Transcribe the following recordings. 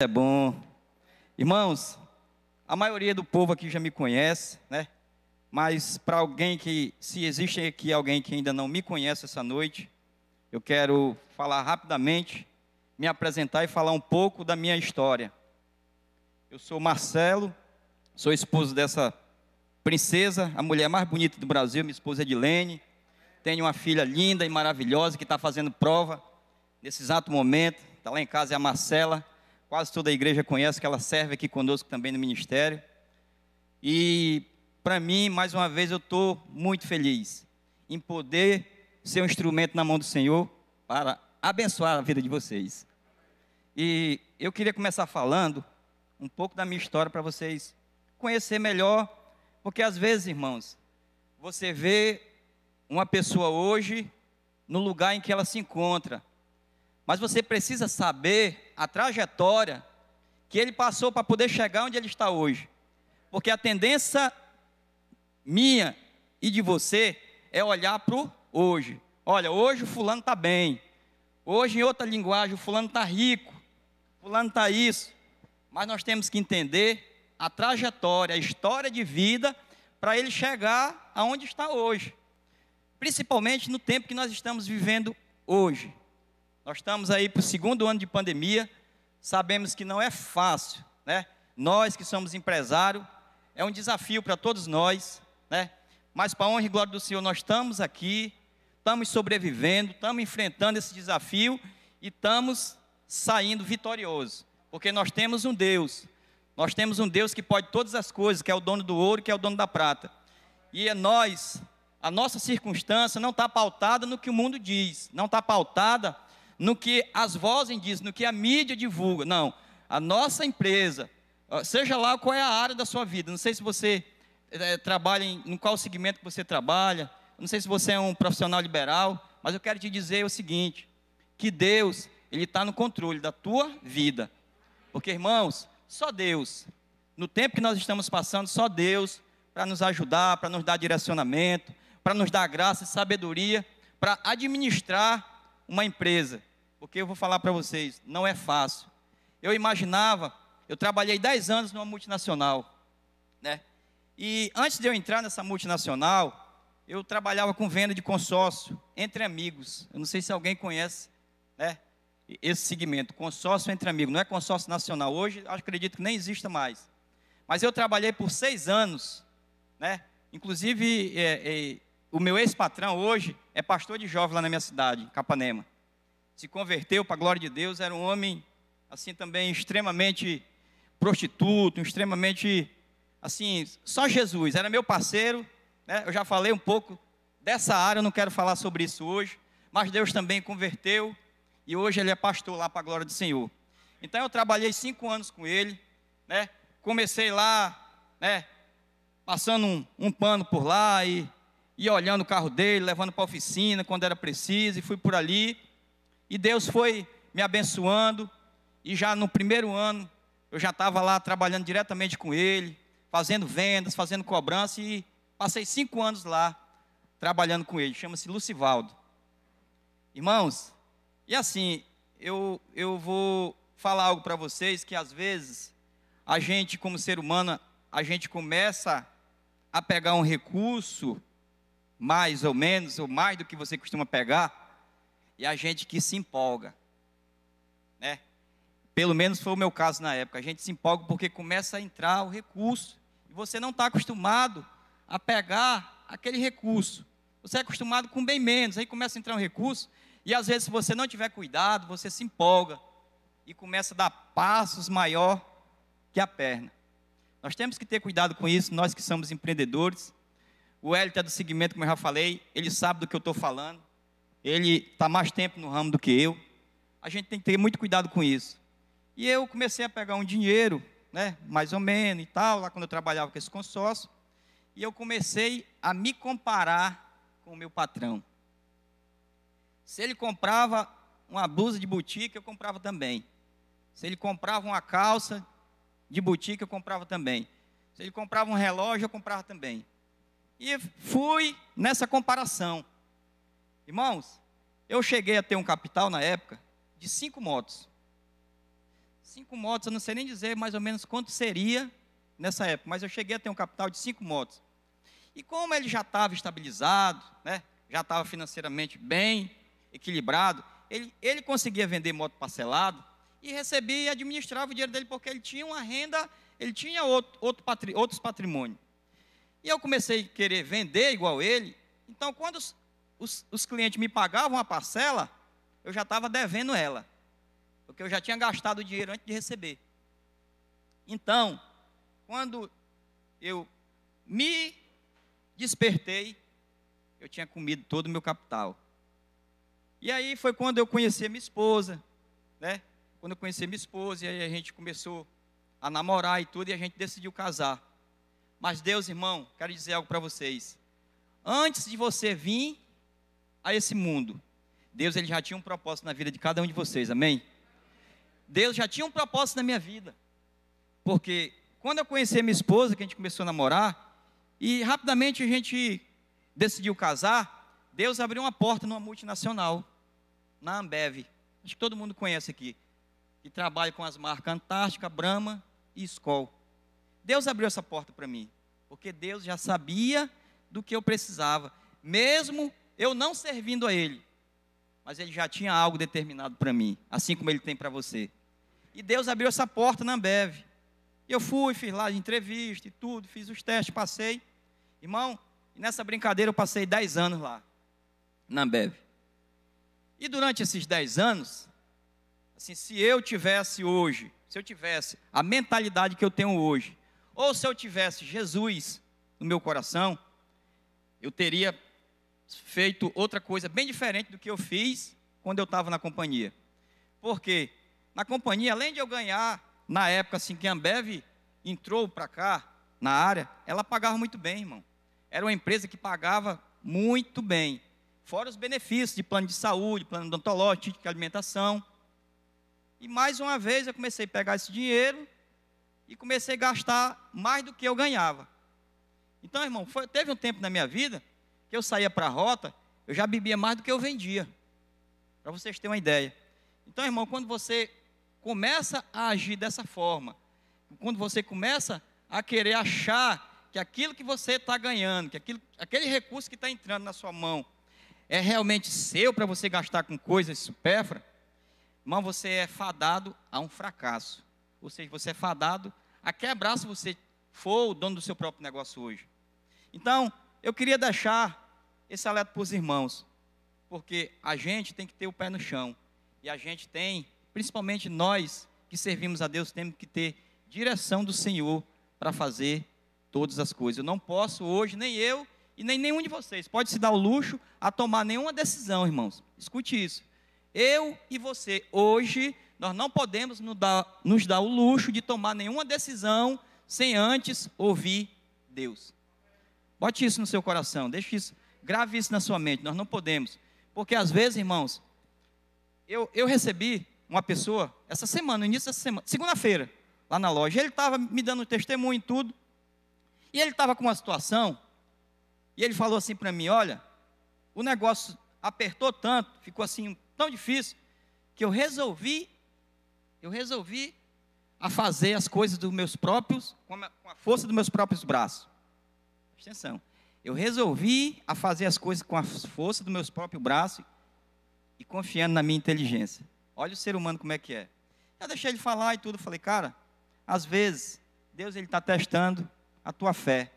É bom. Irmãos, a maioria do povo aqui já me conhece, né? Mas para alguém que, se existe aqui alguém que ainda não me conhece essa noite, eu quero falar rapidamente, me apresentar e falar um pouco da minha história. Eu sou Marcelo, sou esposo dessa princesa, a mulher mais bonita do Brasil, minha esposa Edilene. Tenho uma filha linda e maravilhosa que está fazendo prova nesse exato momento. Está lá em casa, é a Marcela. Quase toda a igreja conhece, que ela serve aqui conosco também no ministério. E, para mim, mais uma vez, eu estou muito feliz em poder ser um instrumento na mão do Senhor para abençoar a vida de vocês. E eu queria começar falando um pouco da minha história para vocês conhecer melhor, porque às vezes, irmãos, você vê uma pessoa hoje no lugar em que ela se encontra. Mas você precisa saber a trajetória que ele passou para poder chegar onde ele está hoje. Porque a tendência minha e de você é olhar para o hoje. Olha, hoje o fulano está bem. Hoje, em outra linguagem, o fulano está rico. O fulano está isso. Mas nós temos que entender a trajetória, a história de vida para ele chegar aonde está hoje. Principalmente no tempo que nós estamos vivendo hoje. Nós estamos aí para o segundo ano de pandemia, sabemos que não é fácil, né? Nós que somos empresários, é um desafio para todos nós, né? Mas para a honra e glória do Senhor, nós estamos aqui, estamos sobrevivendo, estamos enfrentando esse desafio e estamos saindo vitoriosos, porque nós temos um Deus, que pode todas as coisas, que é o dono do ouro, que é o dono da prata. E é nós, a nossa circunstância não está pautada no que o mundo diz, não está pautada no que as vozes dizem, no que a mídia divulga. Não, a nossa empresa, seja lá qual é a área da sua vida, não sei se você trabalha, em qual segmento que você trabalha, não sei se você é um profissional liberal, mas eu quero te dizer o seguinte, que Deus, Ele está no controle da tua vida. Porque, irmãos, só Deus, no tempo que nós estamos passando, só Deus, para nos ajudar, para nos dar direcionamento, para nos dar graça e sabedoria, para administrar uma empresa. Porque eu vou falar para vocês, não é fácil. Eu imaginava, eu trabalhei 10 anos numa multinacional, né? E antes de eu entrar nessa multinacional, eu trabalhava com venda de consórcio entre amigos. Eu não sei se alguém conhece, né, esse segmento, consórcio entre amigos. Não é consórcio nacional, hoje acredito que nem exista mais. Mas eu trabalhei por 6 anos, né? Inclusive, o meu ex-patrão hoje é pastor de jovens lá na minha cidade, Capanema. Se converteu para a glória de Deus, era um homem, assim, também extremamente prostituto, extremamente, assim, só Jesus. Era meu parceiro, né? Eu já falei um pouco dessa área, eu não quero falar sobre isso hoje, mas Deus também converteu e hoje ele é pastor lá para a glória do Senhor. Então, eu trabalhei 5 anos com ele, né? Comecei lá, né, passando um pano por lá e olhando o carro dele, levando para a oficina quando era preciso, e fui por ali, e Deus foi me abençoando, e já no primeiro ano, eu já estava lá trabalhando diretamente com ele, fazendo vendas, fazendo cobrança, e passei 5 anos lá, trabalhando com ele, chama-se Lucivaldo. Irmãos, e assim, eu vou falar algo para vocês, que às vezes, a gente como ser humano, a gente começa a pegar um recurso, mais ou menos, ou mais do que você costuma pegar, e a gente que se empolga, né? Pelo menos foi o meu caso na época, a gente se empolga porque começa a entrar o recurso, e você não está acostumado a pegar aquele recurso, você é acostumado com bem menos, aí começa a entrar um recurso, e às vezes se você não tiver cuidado, você se empolga, e começa a dar passos maior que a perna. Nós temos que ter cuidado com isso, nós que somos empreendedores. O Hélio é do segmento, como eu já falei, ele sabe do que eu estou falando, ele está mais tempo no ramo do que eu, a gente tem que ter muito cuidado com isso. E eu comecei a pegar um dinheiro, né, mais ou menos e tal, lá quando eu trabalhava com esse consórcio, e eu comecei a me comparar com o meu patrão. Se ele comprava uma blusa de boutique, eu comprava também. Se ele comprava uma calça de boutique, eu comprava também. Se ele comprava um relógio, eu comprava também. E fui nessa comparação. Irmãos, eu cheguei a ter um capital na época de 5 motos. 5 motos, eu não sei nem dizer mais ou menos quanto seria nessa época, mas eu cheguei a ter um capital de 5 motos. E como ele já estava estabilizado, né, já estava financeiramente bem equilibrado, ele conseguia vender moto parcelado e recebia e administrava o dinheiro dele, porque ele tinha uma renda, ele tinha outros patrimônios. E eu comecei a querer vender igual ele, então quando os clientes me pagavam a parcela, eu já estava devendo ela, porque eu já tinha gastado o dinheiro antes de receber. Então, quando eu me despertei, eu tinha comido todo o meu capital. E aí foi quando eu conheci a minha esposa, né? Quando eu conheci a minha esposa, e aí a gente começou a namorar e tudo, e a gente decidiu casar. Mas Deus, irmão, quero dizer algo para vocês. Antes de você vir a esse mundo, Deus ele já tinha um propósito na vida de cada um de vocês, amém? Deus já tinha um propósito na minha vida. Porque quando eu conheci a minha esposa, que a gente começou a namorar, e rapidamente a gente decidiu casar, Deus abriu uma porta numa multinacional, na Ambev. Acho que todo mundo conhece aqui. Que trabalha com as marcas Antártica, Brama e Skol. Deus abriu essa porta para mim, porque Deus já sabia do que eu precisava, mesmo eu não servindo a Ele, mas Ele já tinha algo determinado para mim, assim como Ele tem para você. E Deus abriu essa porta na Ambev. Eu fui, fiz lá entrevista e tudo, fiz os testes, passei. Irmão, nessa brincadeira eu passei 10 anos lá, na Ambev. E durante esses 10 anos, assim, se eu tivesse a mentalidade que eu tenho hoje, ou se eu tivesse Jesus no meu coração, eu teria feito outra coisa bem diferente do que eu fiz quando eu estava na companhia. Por quê? Na companhia, além de eu ganhar, na época assim que a Ambev entrou para cá, na área, ela pagava muito bem, irmão. Era uma empresa que pagava muito bem. Fora os benefícios de plano de saúde, plano odontológico, título de alimentação. E mais uma vez eu comecei a pegar esse dinheiro e comecei a gastar mais do que eu ganhava. Então, irmão, teve um tempo na minha vida que eu saía para a rota, eu já bebia mais do que eu vendia. Para vocês terem uma ideia. Então, irmão, quando você começa a agir dessa forma, quando você começa a querer achar que aquilo que você está ganhando, que aquele recurso que está entrando na sua mão é realmente seu para você gastar com coisas supérfluas, irmão, você é fadado a um fracasso. Ou seja, você é fadado a quebrar se você for o dono do seu próprio negócio hoje. Então, eu queria deixar esse alerta para os irmãos, porque a gente tem que ter o pé no chão. E a gente tem, principalmente nós que servimos a Deus, temos que ter direção do Senhor para fazer todas as coisas. Eu não posso hoje, nem eu e nem nenhum de vocês, pode se dar o luxo a tomar nenhuma decisão, irmãos. Escute isso. Eu e você, hoje, nós não podemos nos dar o luxo de tomar nenhuma decisão sem antes ouvir Deus. Bote isso no seu coração, deixe isso, grave isso na sua mente, nós não podemos. Porque às vezes, irmãos, eu recebi uma pessoa, essa semana, no início dessa semana, segunda-feira, lá na loja, ele estava me dando testemunho e tudo, e ele estava com uma situação, e ele falou assim para mim, olha, o negócio apertou tanto, ficou assim tão difícil, que eu resolvi a fazer as coisas dos meus próprios, com a força dos meus próprios braços. Presta atenção. Eu resolvi a fazer as coisas com a força dos meus próprios braços e confiando na minha inteligência. Olha o ser humano como é que é. Eu deixei ele falar e tudo, falei, cara, às vezes, Deus ele está testando a tua fé.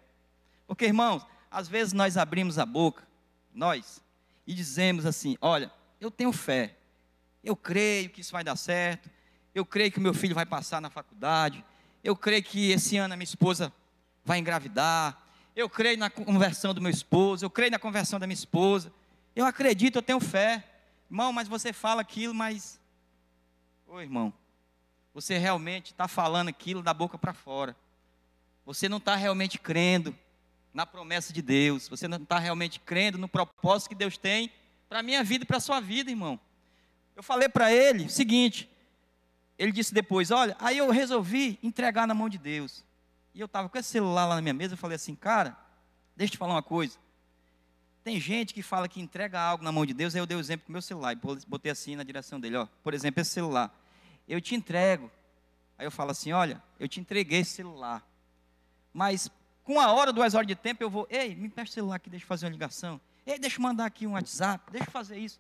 Porque, irmãos, às vezes nós abrimos a boca, nós, e dizemos assim, olha, eu tenho fé, eu creio que isso vai dar certo, eu creio que o meu filho vai passar na faculdade, eu creio que esse ano a minha esposa vai engravidar, eu creio na conversão do meu esposo, eu creio na conversão da minha esposa, eu acredito, eu tenho fé. Irmão, mas você fala aquilo, mas... Ô, irmão, você realmente está falando aquilo da boca para fora. Você não está realmente crendo na promessa de Deus, você não está realmente crendo no propósito que Deus tem para a minha vida e para a sua vida, irmão. Eu falei para ele o seguinte, ele disse depois, olha, aí eu resolvi entregar na mão de Deus. E eu estava com esse celular lá na minha mesa, eu falei assim, cara, deixa eu te falar uma coisa. Tem gente que fala que entrega algo na mão de Deus, aí eu dei o exemplo com o meu celular, e botei assim na direção dele, ó, por exemplo, esse celular. Eu te entrego Aí eu falo assim, olha, eu te entreguei esse celular, mas com uma hora, 2 horas de tempo, eu vou, ei, me empresta o celular aqui, deixa eu fazer uma ligação, ei, deixa eu mandar aqui um WhatsApp, deixa eu fazer isso.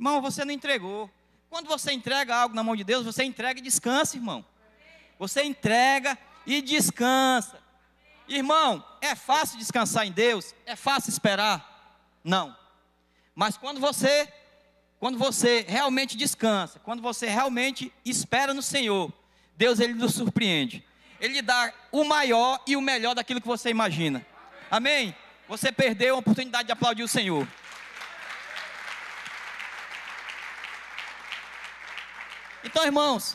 Irmão, você não entregou. Quando você entrega algo na mão de Deus, você entrega e descansa, irmão. Você entrega e descansa. Irmão, é fácil descansar em Deus? É fácil esperar? Não. Mas quando você realmente descansa, quando você realmente espera no Senhor, Deus, Ele nos surpreende. Ele lhe dá o maior e o melhor daquilo que você imagina. Amém? Você perdeu a oportunidade de aplaudir o Senhor. Então, irmãos,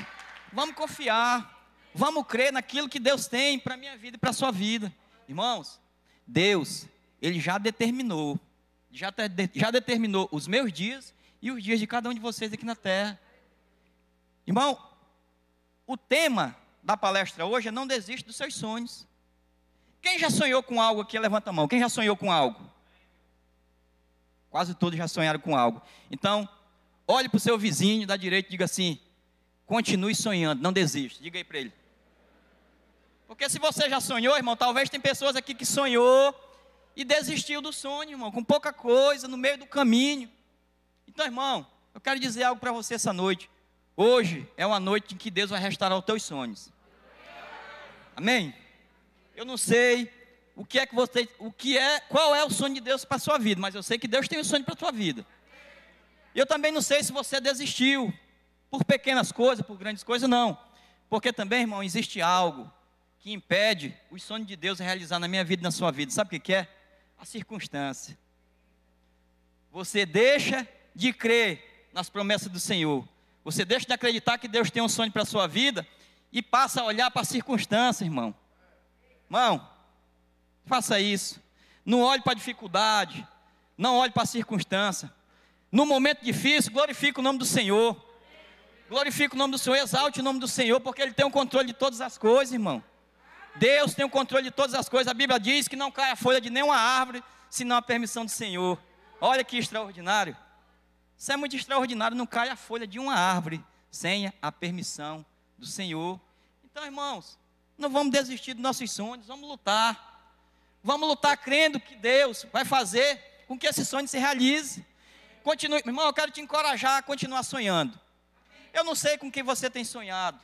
vamos confiar, vamos crer naquilo que Deus tem para a minha vida e para a sua vida. Irmãos, Deus, Ele já determinou os meus dias e os dias de cada um de vocês aqui na terra. Irmão, o tema da palestra hoje é não desista dos seus sonhos. Quem já sonhou com algo aqui? Levanta a mão. Quem já sonhou com algo? Quase todos já sonharam com algo. Então, olhe para o seu vizinho da direita e diga assim, continue sonhando, não desista. Diga aí para ele. Porque se você já sonhou, irmão, talvez tem pessoas aqui que sonhou e desistiu do sonho, irmão, com pouca coisa, no meio do caminho. Então, irmão, eu quero dizer algo para você essa noite. Hoje é uma noite em que Deus vai restaurar os teus sonhos. Amém? Eu não sei o que é que você, qual é o sonho de Deus para a sua vida, mas eu sei que Deus tem um sonho para a sua vida. E eu também não sei se você desistiu por pequenas coisas, por grandes coisas, não. Porque também, irmão, existe algo que impede os sonhos de Deus realizar na minha vida e na sua vida. Sabe o que é? A circunstância. Você deixa de crer nas promessas do Senhor. Você deixa de acreditar que Deus tem um sonho para a sua vida e passa a olhar para a circunstância, irmão. Irmão, faça isso. Não olhe para a dificuldade. Não olhe para a circunstância. No momento difícil, glorifique o nome do Senhor. Glorifique o nome do Senhor, exalte o nome do Senhor, porque Ele tem o controle de todas as coisas, irmão. Deus tem o controle de todas as coisas. A Bíblia diz que não cai a folha de nenhuma árvore, senão a permissão do Senhor. Olha que extraordinário. Isso é muito extraordinário, não cai a folha de uma árvore sem a permissão do Senhor. Então, irmãos, não vamos desistir dos nossos sonhos, vamos lutar. Vamos lutar crendo que Deus vai fazer com que esse sonho se realize. Continue, irmão, eu quero te encorajar a continuar sonhando. Eu não sei com quem você tem sonhado,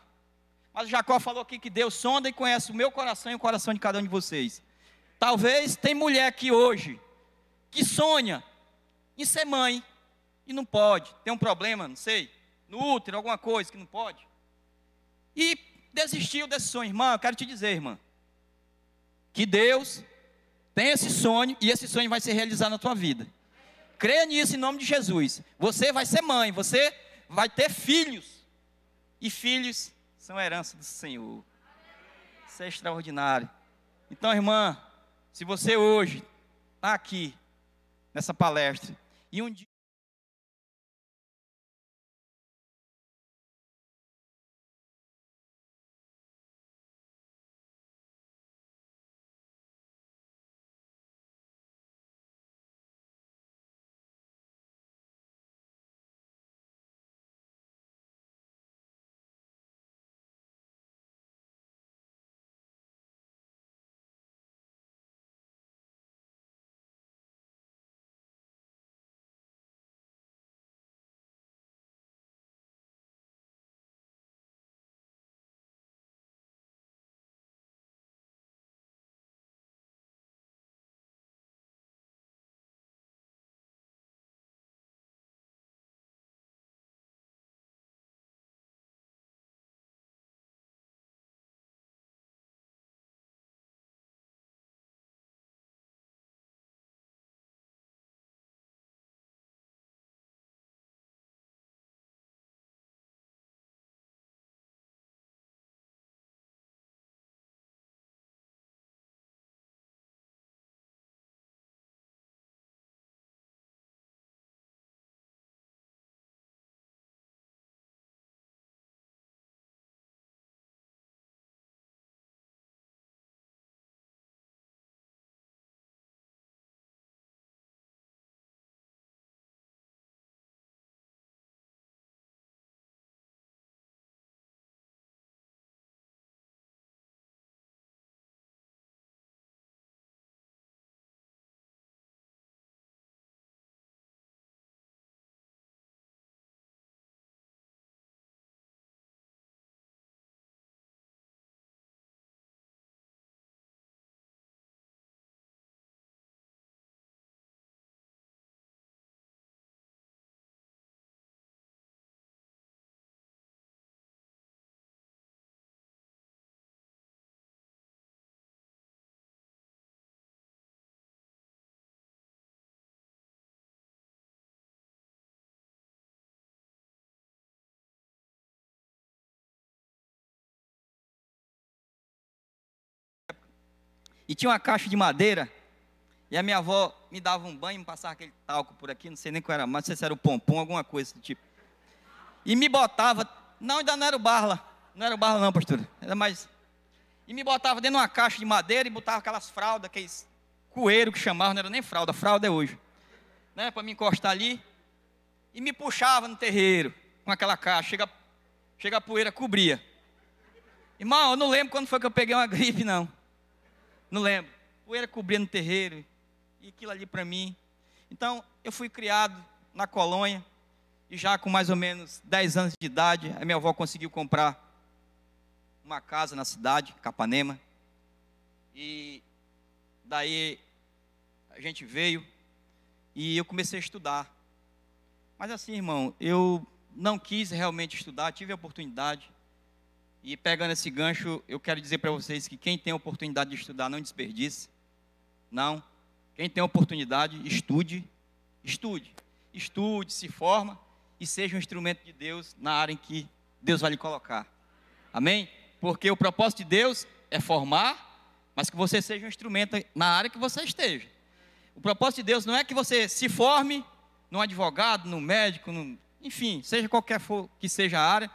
mas Jacó falou aqui que Deus sonda e conhece o meu coração e o coração de cada um de vocês. Talvez tem mulher aqui hoje que sonha em ser mãe. E não pode, tem um problema, não sei, no útero, alguma coisa que não pode. E desistiu desse sonho, irmã, eu quero te dizer, irmã, que Deus tem esse sonho e esse sonho vai se realizar na tua vida. Creia nisso em nome de Jesus. Você vai ser mãe, você vai ter filhos. E filhos são herança do Senhor. Isso é extraordinário. Então, irmã, se você hoje está aqui, nessa palestra, e um dia... e tinha uma caixa de madeira, e a minha avó me dava um banho, me passava aquele talco por aqui, não sei nem qual era, mas não sei se era o pompom, alguma coisa do tipo. E me botava, não, ainda não era o Barla, não era o Barla não, pastora, era mais... E me botava dentro de uma caixa de madeira e botava aquelas fraldas, aqueles coeiro que chamavam, não era nem fralda, fralda é hoje, né, para me encostar ali, e me puxava no terreiro, com aquela caixa, chega a poeira, cobria. Irmão, eu não lembro quando foi que eu peguei uma gripe, não. Não lembro. Poeira cobria no terreiro, e aquilo ali para mim. Então, eu fui criado na colônia, e já com mais ou menos 10 anos de idade, a minha avó conseguiu comprar uma casa na cidade, Capanema, e daí a gente veio, e eu comecei a estudar. Mas assim, irmão, eu não quis realmente estudar, tive a oportunidade, e pegando esse gancho, eu quero dizer para vocês que quem tem a oportunidade de estudar, não desperdice, não, quem tem a oportunidade, estude, se forma, e seja um instrumento de Deus na área em que Deus vai lhe colocar, amém? Porque o propósito de Deus é formar, mas que você seja um instrumento na área que você esteja. O propósito de Deus não é que você se forme num advogado, num médico, enfim, seja qualquer que seja a área,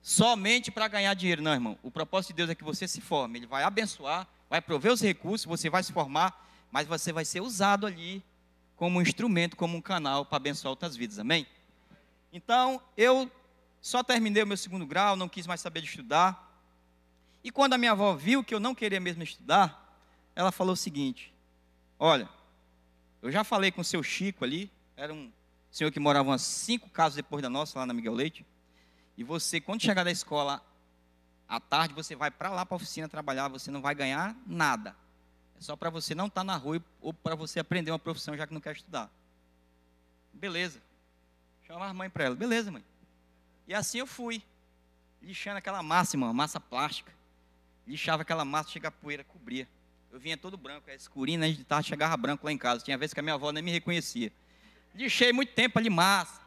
somente para ganhar dinheiro, não, irmão. O propósito de Deus é que você se forme, Ele vai abençoar, vai prover os recursos, você vai se formar, mas você vai ser usado ali como um instrumento, como um canal para abençoar outras vidas, amém? Então, eu só terminei o meu segundo grau, não quis mais saber de estudar, e quando a minha avó viu que eu não queria mesmo estudar, ela falou o seguinte: olha, eu já falei com o seu Chico ali, era um senhor que morava umas 5 casas depois da nossa, lá na Miguel Leite, e você, quando chegar da escola à tarde, você vai para lá, para a oficina trabalhar, você não vai ganhar nada, é só para você não estar na rua, ou para você aprender uma profissão, já que não quer estudar. Beleza, chama a mãe para ela, beleza, mãe. E assim eu fui, lixando aquela massa, irmão, massa plástica, lixava aquela massa, chega a poeira, cobria. Eu vinha todo branco, era escurinho, né, de tarde chegava branco lá em casa. Tinha vezes que a minha avó nem me reconhecia. Lixei muito tempo ali massa.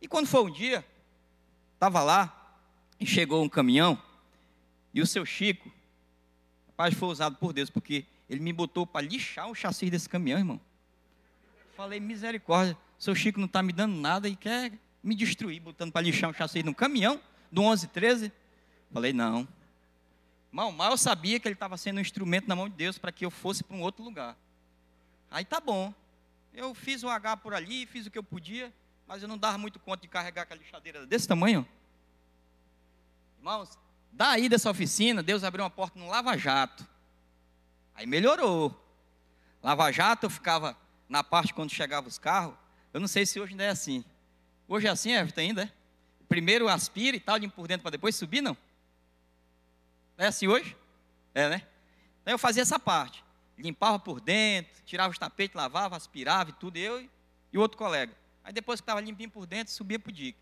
E quando foi um dia, estava lá, e chegou um caminhão, e o seu Chico, rapaz, foi usado por Deus, porque ele me botou para lixar o chassi desse caminhão, irmão. Falei, misericórdia, o seu Chico não está me dando nada e quer me destruir, botando para lixar um chassi de um caminhão, do 1113. Falei, não. Mal eu sabia que ele estava sendo um instrumento na mão de Deus para que eu fosse para um outro lugar. Aí tá bom. Eu fiz um H por ali, fiz o que eu podia, mas eu não dava muito conta de carregar aquela lixadeira desse tamanho. Irmãos, daí dessa oficina, Deus abriu uma porta no Lava Jato. Aí melhorou. Lava Jato, eu ficava na parte quando chegava os carros. Eu não sei se hoje ainda é assim. Hoje é assim, Everton, ainda é? Primeiro aspira e tal, limpa por dentro para depois subir, não? É assim hoje? É, né? Então eu fazia essa parte. Limpava por dentro, tirava os tapetes, lavava, aspirava e tudo, eu e o outro colega. Aí depois que estava limpinho por dentro, subia para o dique.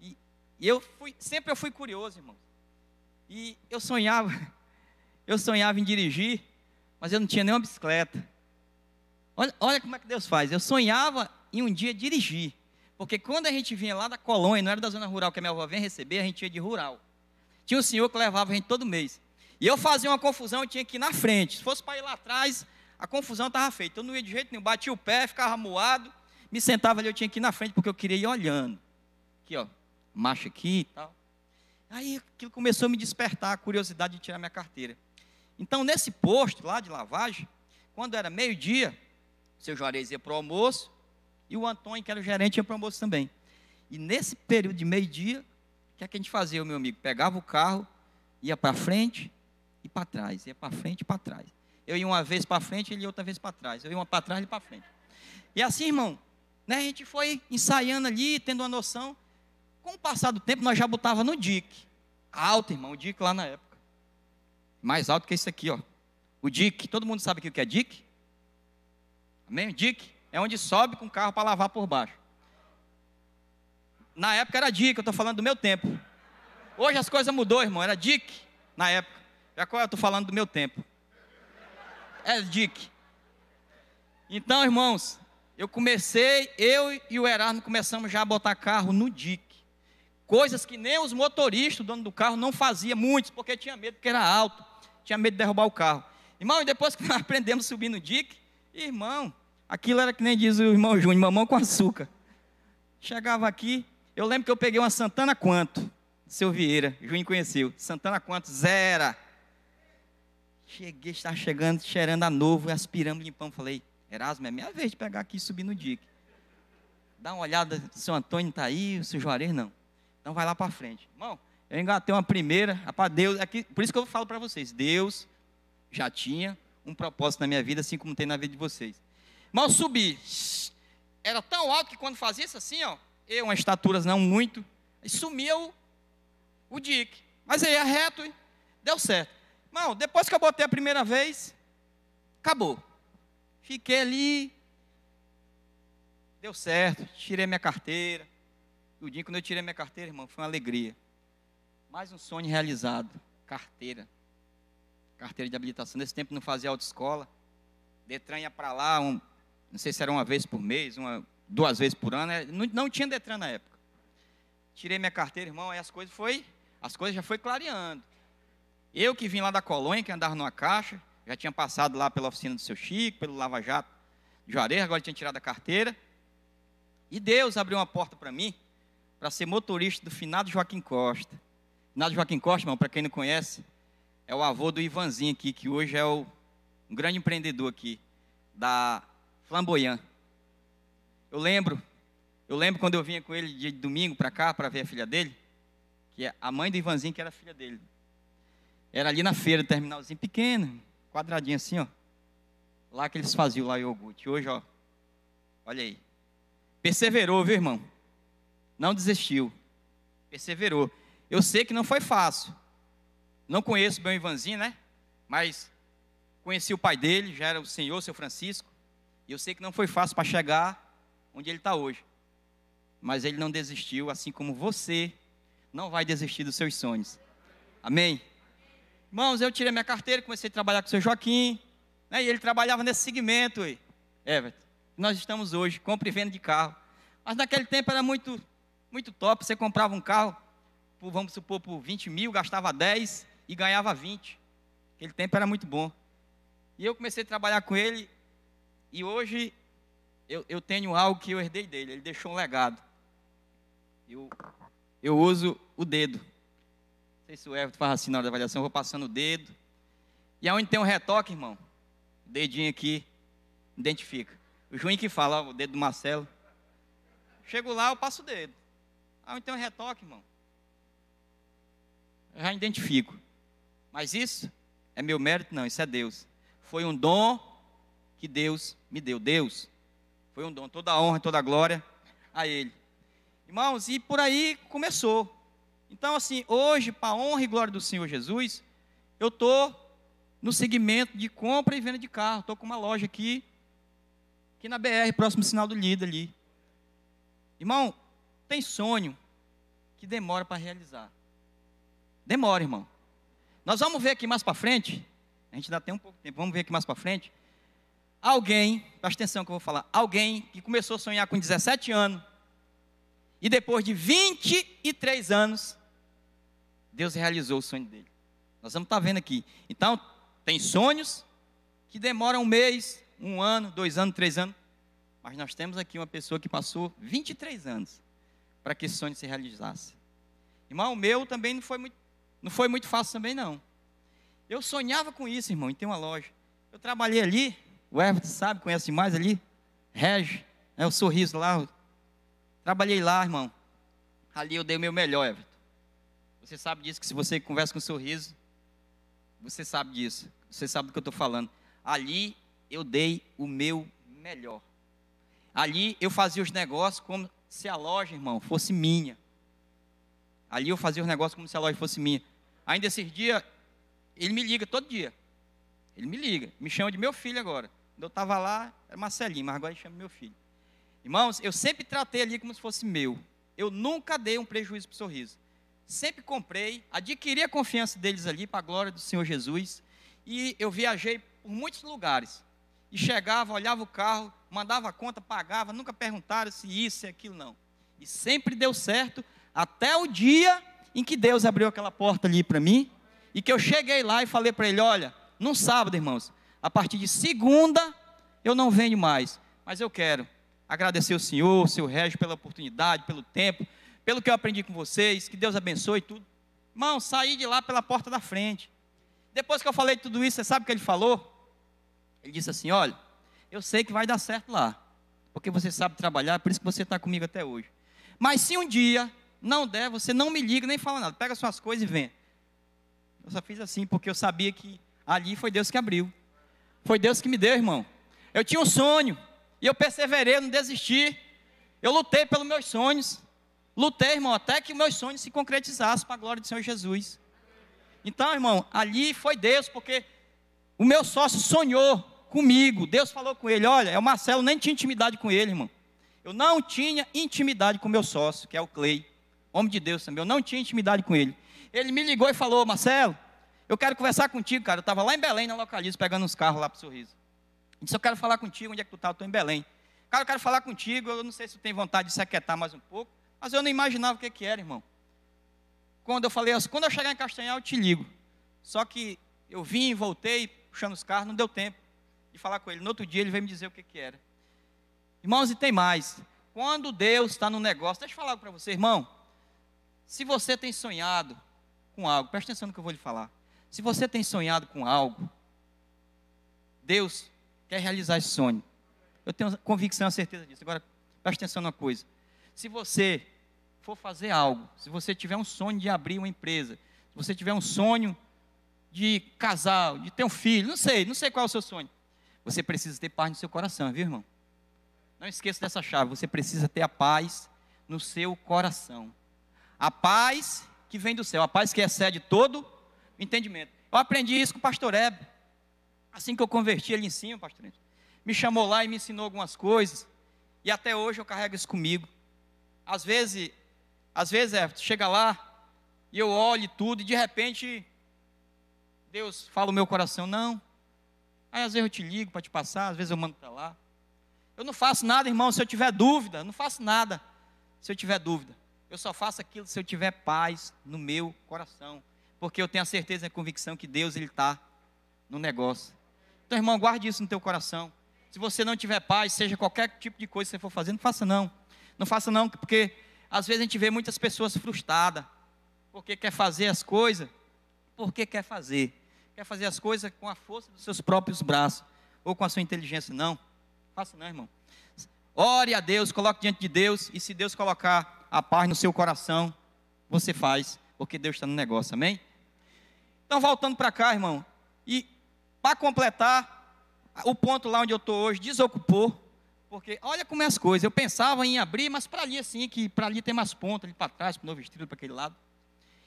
E eu sempre fui curioso, irmão. E eu sonhava em dirigir, mas eu não tinha nenhuma bicicleta. Olha como é que Deus faz. Eu sonhava em um dia dirigir. Porque quando a gente vinha lá da colônia, não era da zona rural que a minha avó vinha receber, a gente ia de rural. Tinha um senhor que levava a gente todo mês. E eu fazia uma confusão, eu tinha que ir na frente. Se fosse para ir lá atrás, a confusão estava feita. Eu não ia de jeito nenhum, batia o pé, ficava moado. Me sentava ali, eu tinha que ir na frente, porque eu queria ir olhando. Aqui, ó, marcha aqui e tal. Aí aquilo começou a me despertar a curiosidade de tirar minha carteira. Então, nesse posto lá de lavagem, quando era meio-dia, o seu Juarez ia para o almoço, e o Antônio, que era o gerente, ia para o almoço também. E nesse período de meio-dia, o que é que a gente fazia, o meu amigo? Pegava o carro, ia para frente e para trás, ia para frente e para trás. Eu ia uma vez para frente, ele ia outra vez para trás. Eu ia uma para trás, ele para frente. E assim, irmão, né, a gente foi ensaiando ali, tendo uma noção. Com o passar do tempo, nós já botava no dique. Alto, irmão, o dique lá na época. Mais alto que esse aqui, ó. O dique, todo mundo sabe aqui o que é dique? Amém? Dique é onde sobe com o carro para lavar por baixo. Na época era dique, eu estou falando do meu tempo. Hoje as coisas mudou, irmão, era dique na época. Jacó, eu estou falando do meu tempo. É dique. Então, irmãos, eu e o Erasmo começamos já a botar carro no dique. Coisas que nem os motoristas, o dono do carro, não fazia muitos, porque tinha medo, porque era alto. tinha medo de derrubar o carro. Irmão, e depois que nós aprendemos a subir no dique, irmão, aquilo era que nem diz o irmão Júnior, mamão com açúcar. Chegava aqui, eu lembro que eu peguei uma Santana Quanto, seu Vieira, Júnior conheceu, Santana Quanto, zero. Cheguei, estava chegando, cheirando a novo, aspirando, limpando, falei, Erasmo, é minha vez de pegar aqui e subir no dique. Dá uma olhada, o seu Antônio está aí, o seu Juarez não. Então vai lá para frente. Irmão, eu engatei uma primeira, rapaz, Deus, aqui, por isso que eu falo para vocês, Deus já tinha um propósito na minha vida, assim como tem na vida de vocês. Mal subi, era tão alto que quando fazia isso assim, ó, eu, uma estatura não muito, sumia o dique. Mas aí é reto, hein? Deu certo. Irmão, depois que eu botei a primeira vez, acabou. Fiquei ali, deu certo, tirei minha carteira. O dia quando eu tirei minha carteira, irmão, foi uma alegria. Mais um sonho realizado, carteira. Carteira de habilitação. Nesse tempo não fazia autoescola. Detran ia para lá, não sei se era uma vez por mês, duas vezes por ano. Não tinha Detran na época. Tirei minha carteira, irmão, aí as coisas já foi clareando. Eu que vim lá da colônia, que andava numa caixa, já tinha passado lá pela oficina do seu Chico, pelo Lava Jato de Juarez, agora tinha tirado a carteira. E Deus abriu uma porta para mim, para ser motorista do finado Joaquim Costa. Finado Joaquim Costa, irmão, para quem não conhece, é o avô do Ivanzinho aqui, que hoje é um grande empreendedor aqui, da Flamboyant. Eu lembro quando eu vinha com ele de domingo para cá, para ver a filha dele, que é a mãe do Ivanzinho, que era a filha dele. Era ali na feira, terminalzinho pequeno, quadradinho assim, ó. Lá que eles faziam lá o iogurte. Hoje, ó, olha aí. Perseverou, viu, irmão? Não desistiu. Perseverou. Eu sei que não foi fácil. Não conheço bem o Ivanzinho, né? Mas conheci o pai dele, já era o senhor, seu Francisco. E eu sei que não foi fácil para chegar onde ele está hoje. Mas ele não desistiu, assim como você não vai desistir dos seus sonhos. Amém? Irmãos, eu tirei minha carteira, comecei a trabalhar com o seu Joaquim. Né? E ele trabalhava nesse segmento, aí, Everton. Nós estamos hoje, compra e venda de carro. Mas naquele tempo era muito, muito top. Você comprava um carro, vamos supor, por 20 mil, gastava 10 e ganhava 20. Aquele tempo era muito bom. E eu comecei a trabalhar com ele, e hoje eu tenho algo que eu herdei dele, ele deixou um legado. Eu uso o dedo. Não sei se o Everton faz assim na hora da avaliação, eu vou passando o dedo. E aonde tem um retoque, irmão, o dedinho aqui, identifica. O Juninho que fala, ó, o dedo do Marcelo. Chego lá, eu passo o dedo. Aonde tem um retoque, irmão, eu já identifico. Mas isso é meu mérito? Não, isso é Deus. Foi um dom que Deus me deu. Deus foi um dom. Toda a honra, toda a glória a Ele. Irmãos, e por aí começou. Então, assim, hoje, para a honra e glória do Senhor Jesus, eu estou no segmento de compra e venda de carro. Estou com uma loja aqui na BR, próximo do sinal do Lida ali. Irmão, tem sonho que demora para realizar. Demora, irmão. Nós vamos ver aqui mais para frente. A gente dá até um pouco de tempo. Vamos ver aqui mais para frente. Alguém, presta atenção que eu vou falar. Alguém que começou a sonhar com 17 anos. E depois de 23 anos, Deus realizou o sonho dele. Nós vamos estar vendo aqui. Então, tem sonhos que demoram um mês, um ano, 2 anos, 3 anos. Mas nós temos aqui uma pessoa que passou 23 anos para que esse sonho se realizasse. Irmão, o meu também não foi muito fácil também, não. Eu sonhava com isso, irmão, em ter uma loja. Eu trabalhei ali, o Everton sabe, conhece mais ali, Régio, né, o Sorriso lá. Trabalhei lá, irmão. Ali eu dei o meu melhor, Everton. Você sabe disso, que se você conversa com o Sorriso, você sabe disso. Você sabe do que eu estou falando. Ali eu dei o meu melhor. Ali eu fazia os negócios como se a loja, irmão, fosse minha. Ali eu fazia os negócios como se a loja fosse minha. Ainda esses dias, ele me liga todo dia. Ele me liga, me chama de meu filho agora. Quando eu estava lá, era Marcelinho, mas agora ele chama meu filho. Irmãos, eu sempre tratei ali como se fosse meu. Eu nunca dei um prejuízo para o Sorriso. Sempre comprei, adquiri a confiança deles ali para a glória do Senhor Jesus. E eu viajei por muitos lugares. E chegava, olhava o carro, mandava a conta, pagava, nunca perguntaram se isso e aquilo, não. E sempre deu certo, até o dia em que Deus abriu aquela porta ali para mim e que eu cheguei lá e falei para ele, olha, num sábado, irmãos, a partir de segunda eu não venho mais, mas eu quero agradecer o senhor, o seu Régio, pela oportunidade, pelo tempo, pelo que eu aprendi com vocês, que Deus abençoe tudo. Irmão, saí de lá pela porta da frente. Depois que eu falei tudo isso, você sabe o que ele falou? Ele disse assim, olha, eu sei que vai dar certo lá, porque você sabe trabalhar, por isso que você está comigo até hoje. Mas se um dia não der, você não me liga, nem fala nada, pega suas coisas e vem. Eu só fiz assim, porque eu sabia que ali foi Deus que abriu. Foi Deus que me deu, irmão. Eu tinha um sonho, e eu perseverei, eu não desisti. Eu lutei pelos meus sonhos. Lutei, irmão, até que meus sonhos se concretizassem para a glória do Senhor Jesus. Então, irmão, ali foi Deus, porque o meu sócio sonhou comigo. Deus falou com ele, olha, o Marcelo nem tinha intimidade com ele, irmão. Eu não tinha intimidade com o meu sócio, que é o Clay, homem de Deus também. Eu não tinha intimidade com ele. Ele me ligou e falou, Marcelo, eu quero conversar contigo, cara. Eu estava lá em Belém, na Localiza, pegando uns carros lá para o Sorriso. Ele disse, eu quero falar contigo, onde é que tu está? Eu estou em Belém. Cara, eu quero falar contigo, eu não sei se tu tem vontade de se aquietar mais um pouco. Mas eu não imaginava o que era, irmão. Quando eu falei assim, quando eu chegar em Castanhal, eu te ligo. Só que eu vim, voltei, puxando os carros, não deu tempo de falar com ele. No outro dia ele veio me dizer o que era. Irmãos, e tem mais. Quando Deus está no negócio, deixa eu falar para você, irmão. Se você tem sonhado com algo, presta atenção no que eu vou lhe falar. Se você tem sonhado com algo, Deus quer realizar esse sonho. Eu tenho convicção e certeza disso. Agora, presta atenção numa coisa. Se você for fazer algo, se você tiver um sonho de abrir uma empresa, se você tiver um sonho de casar, de ter um filho, não sei qual é o seu sonho, você precisa ter paz no seu coração, viu, irmão? Não esqueça dessa chave, você precisa ter a paz no seu coração. A paz que vem do céu, a paz que excede todo o entendimento. Eu aprendi isso com o pastor Hebe, assim que eu converti ele em cima, pastor Hebe, me chamou lá e me ensinou algumas coisas, e até hoje eu carrego isso comigo. Às vezes, Everton, chega lá e eu olho tudo e de repente Deus fala o meu coração, não. Aí às vezes eu te ligo para te passar, às vezes eu mando para lá. Eu não faço nada, irmão, se eu tiver dúvida, eu não faço nada se eu tiver dúvida. Eu só faço aquilo se eu tiver paz no meu coração, porque eu tenho a certeza e a convicção que Deus está no negócio. Então, irmão, guarde isso no teu coração. Se você não tiver paz, seja qualquer tipo de coisa que você for fazer, não faça não. Não faça não, porque às vezes a gente vê muitas pessoas frustradas, porque quer fazer as coisas, porque quer fazer. Quer fazer as coisas com a força dos seus próprios braços, ou com a sua inteligência. Não, faça não, irmão. Ore a Deus, coloque diante de Deus, e se Deus colocar a paz no seu coração, você faz, porque Deus está no negócio, amém? Então, voltando para cá, irmão, e para completar, o ponto lá onde eu estou hoje, desocupou. Porque olha como é as coisas, eu pensava em abrir, mas para ali assim, que para ali tem mais ponto, ali para trás, para o Novo Estrilo, para aquele lado.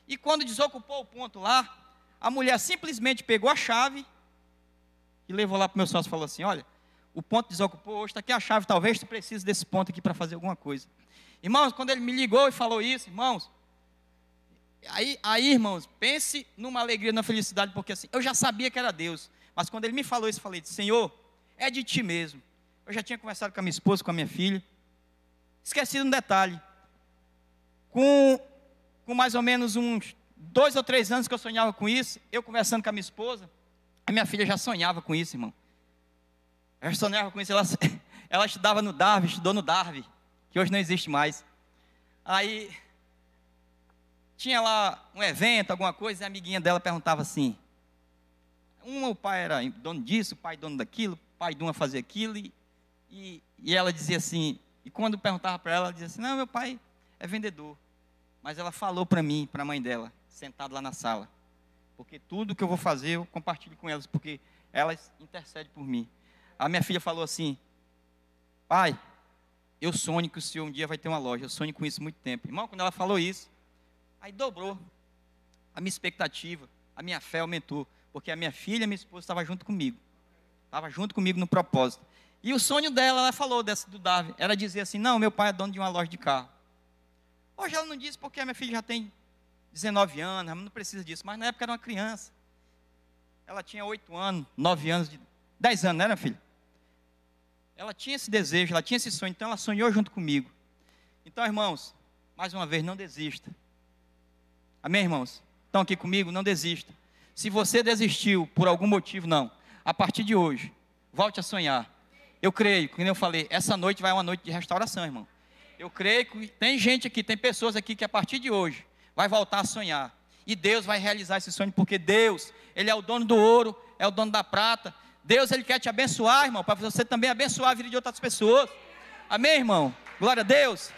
E quando desocupou o ponto lá, a mulher simplesmente pegou a chave e levou lá para o meu sócio e falou assim, olha, o ponto desocupou, hoje está aqui a chave, talvez tu precise desse ponto aqui para fazer alguma coisa. Irmãos, quando ele me ligou e falou isso, irmãos, aí irmãos, pense numa alegria, numa felicidade, porque assim, eu já sabia que era Deus, mas quando ele me falou isso, eu falei, Senhor, é de Ti mesmo. Eu já tinha conversado com a minha esposa, com a minha filha. Esqueci um detalhe. Com mais ou menos uns 2 ou 3 anos que eu sonhava com isso, eu conversando com a minha esposa, a minha filha já sonhava com isso, irmão. Ela sonhava com isso, ela estudava no Darwin, estudou no Darwin, que hoje não existe mais. Aí, tinha lá um evento, alguma coisa, e a amiguinha dela perguntava assim, o pai era dono disso, o pai dono daquilo, o pai de uma fazia aquilo, E ela dizia assim, e quando perguntava para ela, ela dizia assim, não, meu pai é vendedor. Mas ela falou para mim, para a mãe dela, sentada lá na sala, porque tudo que eu vou fazer eu compartilho com elas, porque elas intercedem por mim. A minha filha falou assim, pai, eu sonho que o senhor um dia vai ter uma loja, eu sonho com isso há muito tempo. Irmão, quando ela falou isso, aí dobrou a minha expectativa, a minha fé aumentou, porque a minha filha e a minha esposa estavam junto comigo. Estava junto comigo no propósito. E o sonho dela, ela falou dessa do Davi, era dizer assim, não, meu pai é dono de uma loja de carro. Hoje ela não diz porque a minha filha já tem 19 anos, ela não precisa disso, mas na época era uma criança. Ela tinha 8 anos, 9 anos, 10 anos, né, minha filha? Ela tinha esse desejo, ela tinha esse sonho, então ela sonhou junto comigo. Então, irmãos, mais uma vez, não desista. Amém, irmãos? Estão aqui comigo? Não desista. Se você desistiu por algum motivo, não. A partir de hoje, volte a sonhar. Eu creio, como eu falei, essa noite vai uma noite de restauração, irmão. Eu creio que tem gente aqui, tem pessoas aqui que a partir de hoje vai voltar a sonhar. E Deus vai realizar esse sonho, porque Deus, Ele é o dono do ouro, é o dono da prata. Deus, Ele quer te abençoar, irmão, para você também abençoar a vida de outras pessoas. Amém, irmão? Glória a Deus.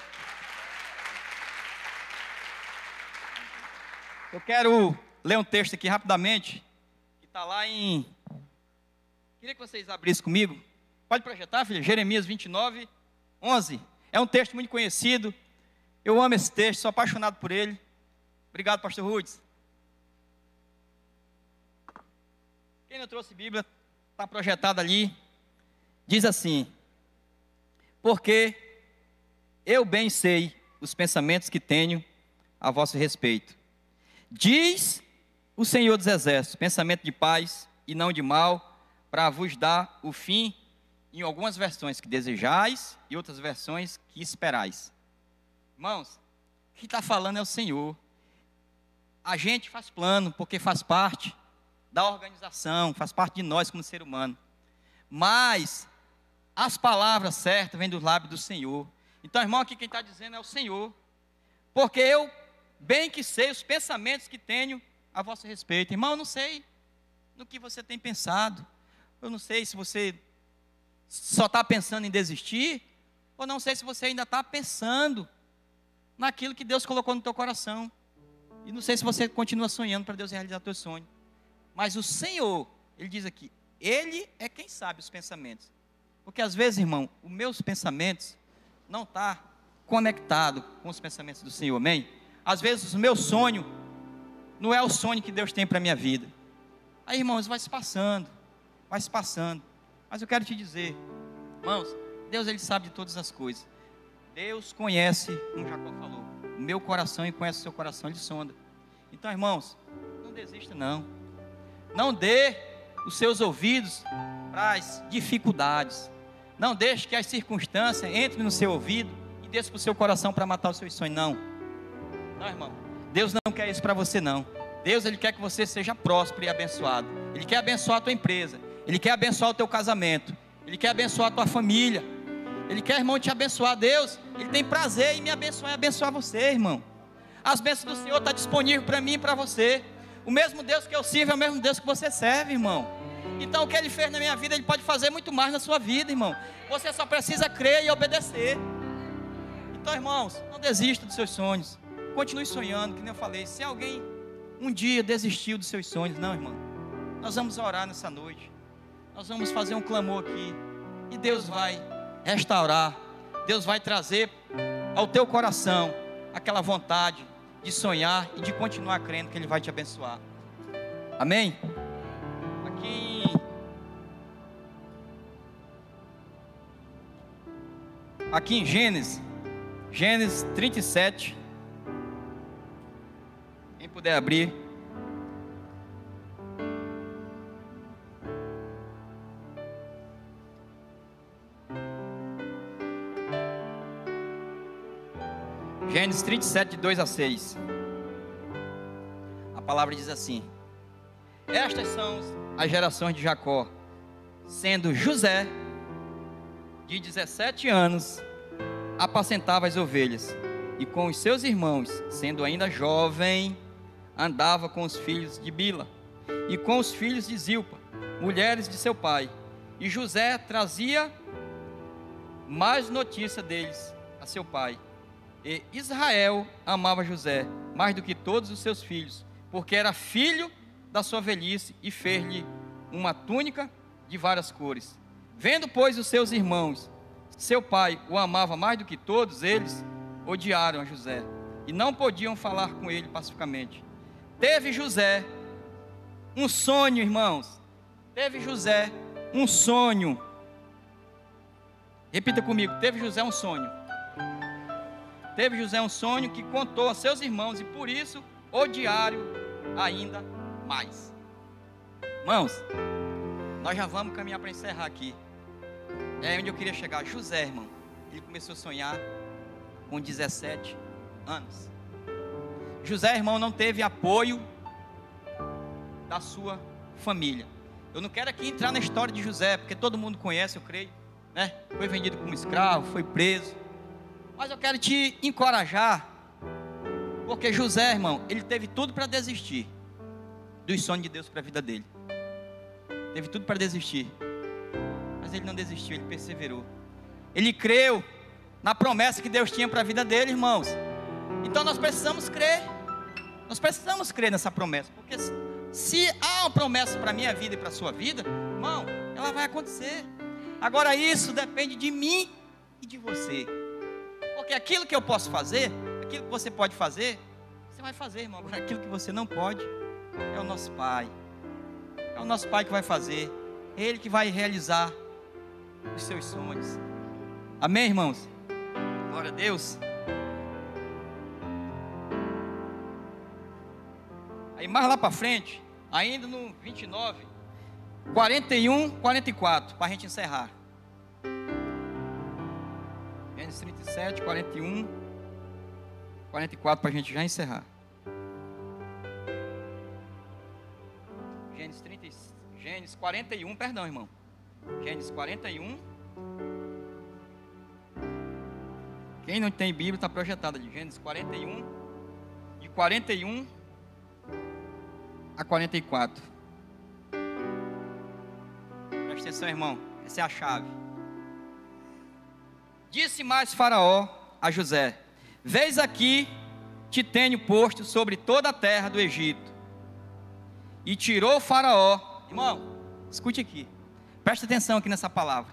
Eu quero ler um texto aqui rapidamente, que está lá em... Queria que vocês abrissem comigo. Pode projetar, filha? Jeremias 29, 11. É um texto muito conhecido. Eu amo esse texto, sou apaixonado por ele. Obrigado, pastor Rudes. Quem não trouxe Bíblia, está projetado ali. Diz assim: porque eu bem sei os pensamentos que tenho a vosso respeito, diz o Senhor dos Exércitos, pensamento de paz e não de mal, para vos dar o fim, em algumas versões que desejais e outras versões que esperais. Irmãos, quem está falando é o Senhor. A gente faz plano porque faz parte da organização, faz parte de nós como ser humano. Mas as palavras certas vêm dos lábios do Senhor. Então, irmão, aqui quem está dizendo é o Senhor. Porque eu bem que sei os pensamentos que tenho a vosso respeito. Irmão, eu não sei no que você tem pensado. Eu não sei se você só está pensando em desistir, ou não sei se você ainda está pensando naquilo que Deus colocou no teu coração. E não sei se você continua sonhando para Deus realizar teu sonho. Mas o Senhor, Ele diz aqui, Ele é quem sabe os pensamentos. Porque às vezes, irmão, os meus pensamentos não estão conectados com os pensamentos do Senhor, amém? Às vezes o meu sonho não é o sonho que Deus tem para a minha vida. Aí, irmãos, vai se passando, vai se passando. Mas eu quero te dizer, irmãos, Deus, Ele sabe de todas as coisas. Deus conhece, como Jacó falou, o meu coração e conhece o seu coração, Ele sonda. Então, irmãos, não desista não. Não dê os seus ouvidos para as dificuldades. Não deixe que as circunstâncias entrem no seu ouvido e desçam para o seu coração para matar os seus sonhos, não. Não, irmão, Deus não quer isso para você não. Deus, Ele quer que você seja próspero e abençoado. Ele quer abençoar a tua empresa. Ele quer abençoar o teu casamento. Ele quer abençoar a tua família. Ele quer, irmão, te abençoar. Deus, Ele tem prazer em me abençoar e abençoar você, irmão. As bênçãos do Senhor estão disponíveis para mim e para você. O mesmo Deus que eu sirvo é o mesmo Deus que você serve, irmão. Então o que Ele fez na minha vida, Ele pode fazer muito mais na sua vida, irmão. Você só precisa crer e obedecer. Então, irmãos, não desista dos seus sonhos. Continue sonhando, que nem eu falei. Se alguém um dia desistiu dos seus sonhos, não, irmão. Nós vamos orar nessa noite. Nós vamos fazer um clamor aqui, e Deus vai restaurar, Deus vai trazer ao teu coração aquela vontade de sonhar e de continuar crendo que Ele vai te abençoar. Amém? Aqui em Gênesis, Gênesis 37, quem puder abrir. Gênesis 37, de 2 a 6. A palavra diz assim: estas são as gerações de Jacó, sendo José, de 17 anos, apacentava as ovelhas, e com os seus irmãos, sendo ainda jovem, andava com os filhos de Bila, e com os filhos de Zilpa, mulheres de seu pai. E José trazia mais notícia deles a seu pai. E Israel amava José mais do que todos os seus filhos, porque era filho da sua velhice, e fez-lhe uma túnica de várias cores. Vendo, pois, os seus irmãos, seu pai o amava mais do que todos eles, odiaram a José, e não podiam falar com ele pacificamente. Teve José um sonho, irmãos. Teve José um sonho. Repita comigo: teve José um sonho. Teve José um sonho que contou a seus irmãos, e por isso odiaram ainda mais. Irmãos, nós já vamos caminhar para encerrar aqui. É onde eu queria chegar. José, irmão, ele começou a sonhar com 17 anos. José, irmão, não teve apoio da sua família. Eu não quero aqui entrar na história de José, porque todo mundo conhece, eu creio, né? Foi vendido como escravo, foi preso. Mas eu quero te encorajar, porque José, irmão, ele teve tudo para desistir dos sonhos de Deus para a vida dele. Teve tudo para desistir, mas ele não desistiu, ele perseverou. Ele creu na promessa que Deus tinha para a vida dele, irmãos. Então nós precisamos crer. Nós precisamos crer nessa promessa, porque se há uma promessa para a minha vida e para a sua vida, irmão, ela vai acontecer. Agora isso depende de mim e de você, porque aquilo que eu posso fazer, aquilo que você pode fazer, você vai fazer, irmão. Agora aquilo que você não pode, é o nosso Pai. É o nosso Pai que vai fazer. Ele que vai realizar os seus sonhos. Amém, irmãos? Glória a Deus. Aí mais lá para frente, ainda no 29, 41, 44, para a gente encerrar. Gênesis 37, 41, 44, para a gente já encerrar. Gênesis 41, perdão, irmão. Gênesis 41. Quem não tem Bíblia, está projetada ali. Gênesis 41, de 41 a 44. Presta atenção, irmão. Essa é a chave. Disse mais Faraó a José: Vês aqui, te tenho posto sobre toda a terra do Egito. E tirou o Faraó. Irmão, escute aqui. Presta atenção aqui nessa palavra.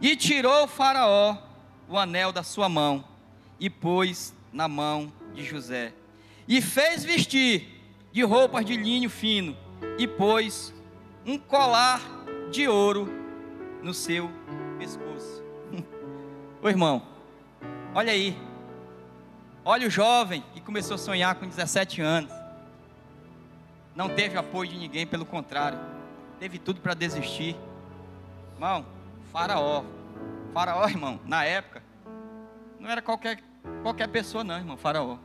E tirou o Faraó o anel da sua mão e pôs na mão de José. E fez vestir de roupas de linho fino e pôs um colar de ouro no seu pescoço. Ô irmão, olha aí. Olha o jovem que começou a sonhar com 17 anos. Não teve apoio de ninguém, pelo contrário. Teve tudo para desistir. Irmão, Faraó, irmão, na época, não era qualquer pessoa não, irmão, Faraó.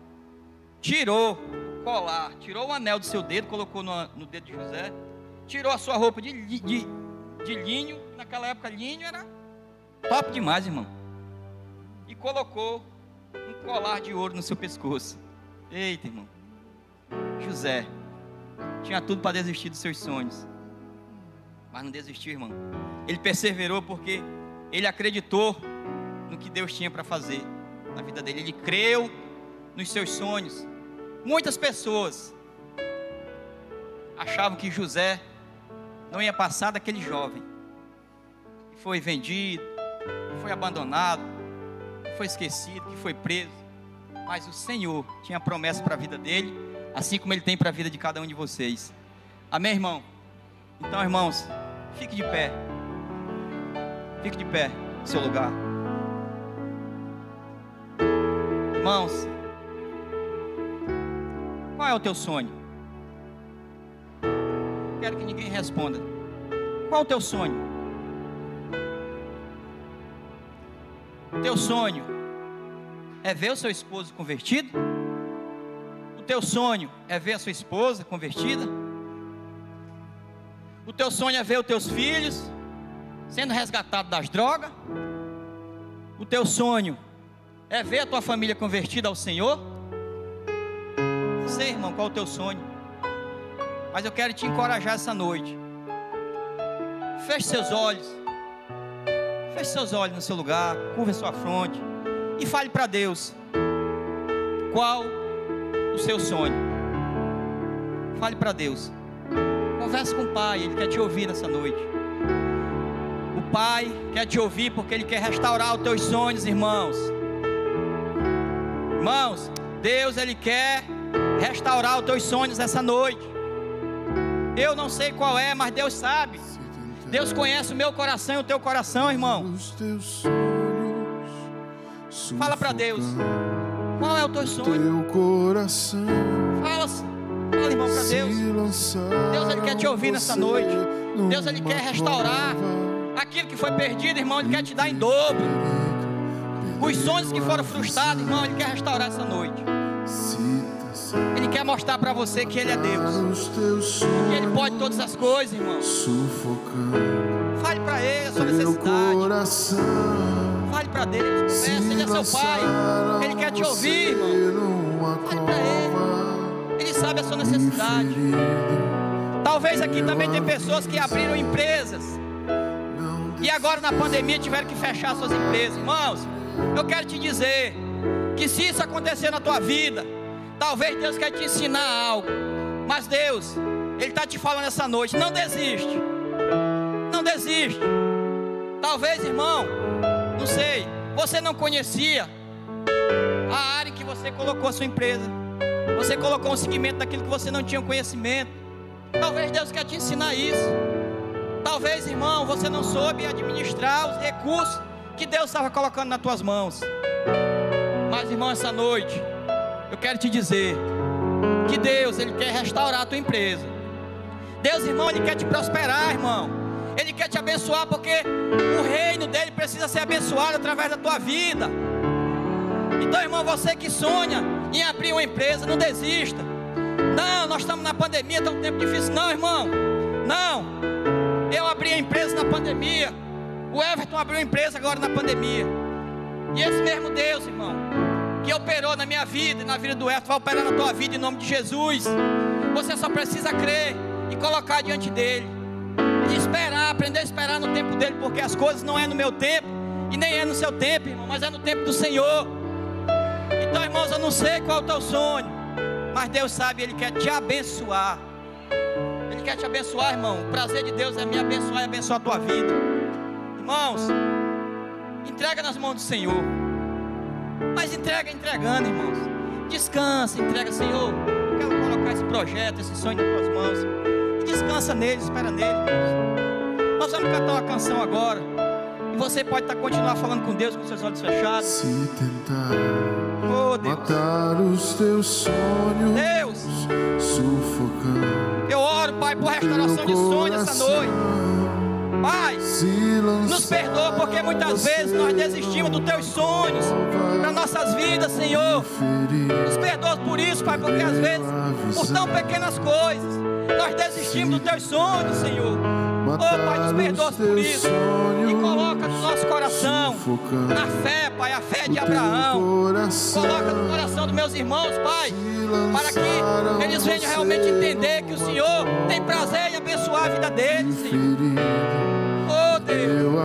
Tirou o colar, tirou o anel do seu dedo, colocou no dedo de José, tirou a sua roupa de linho, naquela época linho era top demais, irmão. E colocou um colar de ouro no seu pescoço. Eita, irmão. José tinha tudo para desistir dos seus sonhos. Mas não desistiu, irmão. Ele perseverou porque ele acreditou no que Deus tinha para fazer na vida dele. Ele creu nos seus sonhos. Muitas pessoas achavam que José não ia passar daquele jovem. Que foi vendido, que foi abandonado, que foi esquecido, que foi preso. Mas o Senhor tinha promessa para a vida dele, assim como Ele tem para a vida de cada um de vocês. Amém, irmão? Então, irmãos, fique de pé. Fique de pé no seu lugar. Irmãos, qual é o teu sonho? Quero que ninguém responda. Qual é o teu sonho? O teu sonho é ver o seu esposo convertido? O teu sonho é ver a sua esposa convertida? O teu sonho é ver os teus filhos sendo resgatados das drogas? O teu sonho é ver a tua família convertida ao Senhor? Não sei, irmão, qual é o teu sonho. Mas eu quero te encorajar essa noite. Feche seus olhos. Feche seus olhos no seu lugar. Curva sua fronte. E fale para Deus. Qual o seu sonho? Fale para Deus. Converse com o Pai, Ele quer te ouvir nessa noite. O Pai quer te ouvir porque Ele quer restaurar os teus sonhos, irmãos. Irmãos, Deus, Ele quer restaurar os teus sonhos nessa noite. Eu não sei qual é, mas Deus sabe. Deus conhece o meu coração e o teu coração, irmão. Fala para Deus. Qual é o teu sonho? Fala-se. Fala, irmão, para Deus. Deus, Ele quer te ouvir nessa noite. Deus, Ele quer restaurar aquilo que foi perdido, irmão. Ele quer te dar em dobro. Os sonhos que foram frustrados, irmão, Ele quer restaurar essa noite. Ele quer quer mostrar para você que Ele é Deus, que Ele pode todas as coisas, irmão. Fale para Ele a sua necessidade. Fale para Deus, confessa, Ele é seu Pai, Ele quer te ouvir, irmão. Fale para Ele, Ele sabe a sua necessidade. Talvez aqui também tem pessoas que abriram empresas e agora na pandemia tiveram que fechar suas empresas. Irmãos, eu quero te dizer que se isso acontecer na tua vida, talvez Deus quer te ensinar algo, mas Deus, Ele está te falando essa noite, não desiste, não desiste. Talvez, irmão, não sei, você não conhecia a área que você colocou a sua empresa, você colocou um segmento daquilo que você não tinha conhecimento. Talvez Deus quer te ensinar isso. Talvez, irmão, você não soube administrar os recursos que Deus estava colocando nas tuas mãos. Mas, irmão, essa noite eu quero te dizer que Deus, Ele quer restaurar a tua empresa. Deus, irmão, Ele quer te prosperar, irmão. Ele quer te abençoar, porque o reino dEle precisa ser abençoado através da tua vida. Então, irmão, você que sonha em abrir uma empresa, não desista. Não, nós estamos na pandemia, está um tempo difícil. Não, irmão, não. Eu abri a empresa na pandemia. O Everton abriu a empresa agora na pandemia. E esse mesmo Deus, irmão, que operou na minha vida e na vida do Everton, vai operar na tua vida em nome de Jesus. Você só precisa crer e colocar diante dEle. E esperar, aprender a esperar no tempo dEle, porque as coisas não é no meu tempo e nem é no seu tempo, irmão, mas é no tempo do Senhor. Então, irmãos, eu não sei qual é o teu sonho, mas Deus sabe, Ele quer te abençoar. Ele quer te abençoar, irmão. O prazer de Deus é me abençoar e abençoar a tua vida. Irmãos, entrega nas mãos do Senhor. Mas entrega entregando, irmãos. Descansa, entrega, Senhor. Eu quero colocar esse projeto, esse sonho nas tuas mãos. E descansa nele, espera nele, irmãos. Nós vamos cantar uma canção agora. E você pode continuar falando com Deus com seus olhos fechados. Se tentar. Oh, Deus. Matar os teus sonhos, Deus, sufocando. Eu oro, Pai, por restauração de sonhos essa noite. Pai, nos perdoa, porque muitas vezes nós desistimos dos teus sonhos para nossas vidas, Senhor. Nos perdoa por isso, Pai, porque às vezes, por tão pequenas coisas, nós desistimos dos teus sonhos, Senhor. Oh, Pai, nos perdoa por isso e coloca no nosso coração na fé, Pai, a fé de Abraão. Coloca no coração dos meus irmãos, Pai, para que eles venham realmente entender que o Senhor tem prazer em abençoar a vida deles, Senhor. Oh, Deus,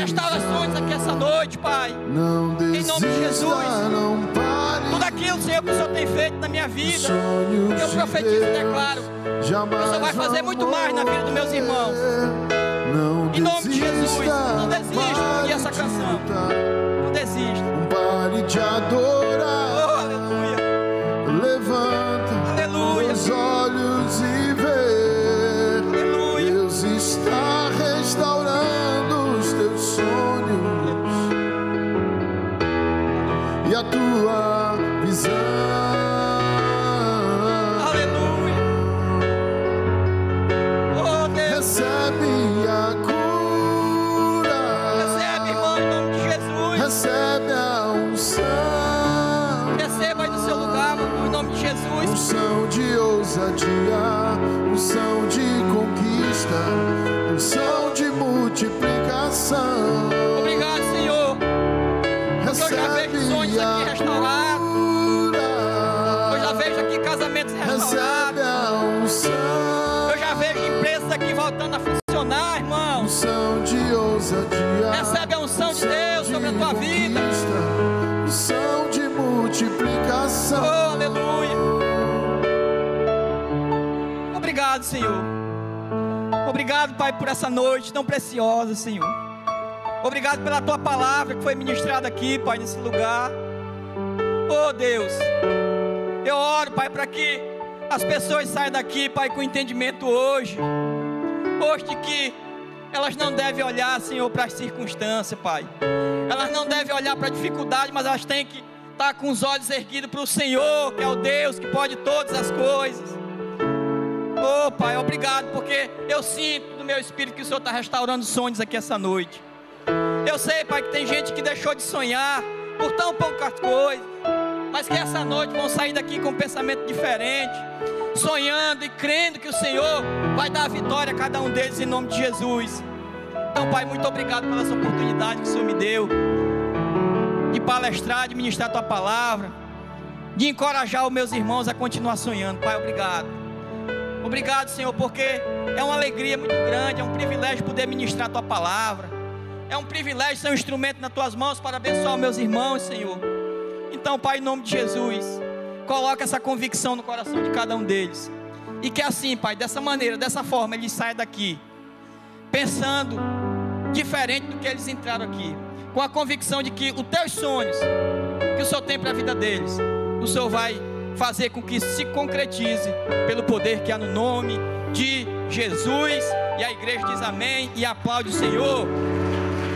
restaurações aqui essa noite, Pai, em nome de Jesus. Tudo aquilo, Senhor, que o Senhor tem feito na minha vida, eu profetizo e declaro que o Senhor vai fazer muito mais na vida dos meus irmãos. Em nome de Jesus, não desista de essa canção. Não desista. Pare de adorar. Oh, aleluia. Levanta, aleluia, os olhos e vê. Aleluia. Deus está restaurando os teus sonhos e a tua visão. Unção de conquista, unção de multiplicação. Obrigado, Senhor. Recebe, eu já vejo sonhos aqui restaurados. Eu já vejo aqui casamentos restaurados. Eu já vejo empresas aqui voltando a funcionar, irmão. Unção de ousadia. Recebe a unção de Deus sobre a tua vida. Unção de multiplicação. Oh, aleluia. Obrigado, Senhor. Obrigado, Pai, por essa noite tão preciosa, Senhor. Obrigado pela Tua palavra que foi ministrada aqui, Pai, nesse lugar. Oh, Deus, eu oro, Pai, para que as pessoas saiam daqui, Pai, com entendimento hoje. Hoje de que elas não devem olhar, Senhor, para as circunstâncias, Pai. Elas não devem olhar para a dificuldade, mas elas têm que estar com os olhos erguidos para o Senhor, que é o Deus que pode todas as coisas. Oh, Pai, obrigado, porque eu sinto no meu espírito que o Senhor está restaurando sonhos aqui essa noite. Eu sei, Pai, que tem gente que deixou de sonhar por tão poucas coisas. mas que essa noite vão sair daqui com um pensamento diferente, sonhando e crendo que o Senhor vai dar a vitória a cada um deles em nome de Jesus. Então, Pai, muito obrigado pela essa oportunidade que o Senhor me deu de palestrar, de ministrar a Tua Palavra, de encorajar os meus irmãos a continuar sonhando. Pai, obrigado. Obrigado, Senhor, porque é uma alegria muito grande, é um privilégio poder ministrar a Tua Palavra, é um privilégio ser um instrumento nas Tuas mãos para abençoar os meus irmãos, Senhor. Então, Pai, em nome de Jesus, coloca essa convicção no coração de cada um deles, e que assim, Pai, dessa maneira, dessa forma, eles saiam daqui pensando diferente do que eles entraram aqui, com a convicção de que os Teus sonhos, que o Senhor tem para a vida deles, o Senhor vai fazer com que se concretize pelo poder que há no nome de Jesus. E a igreja diz amém e aplaude o Senhor.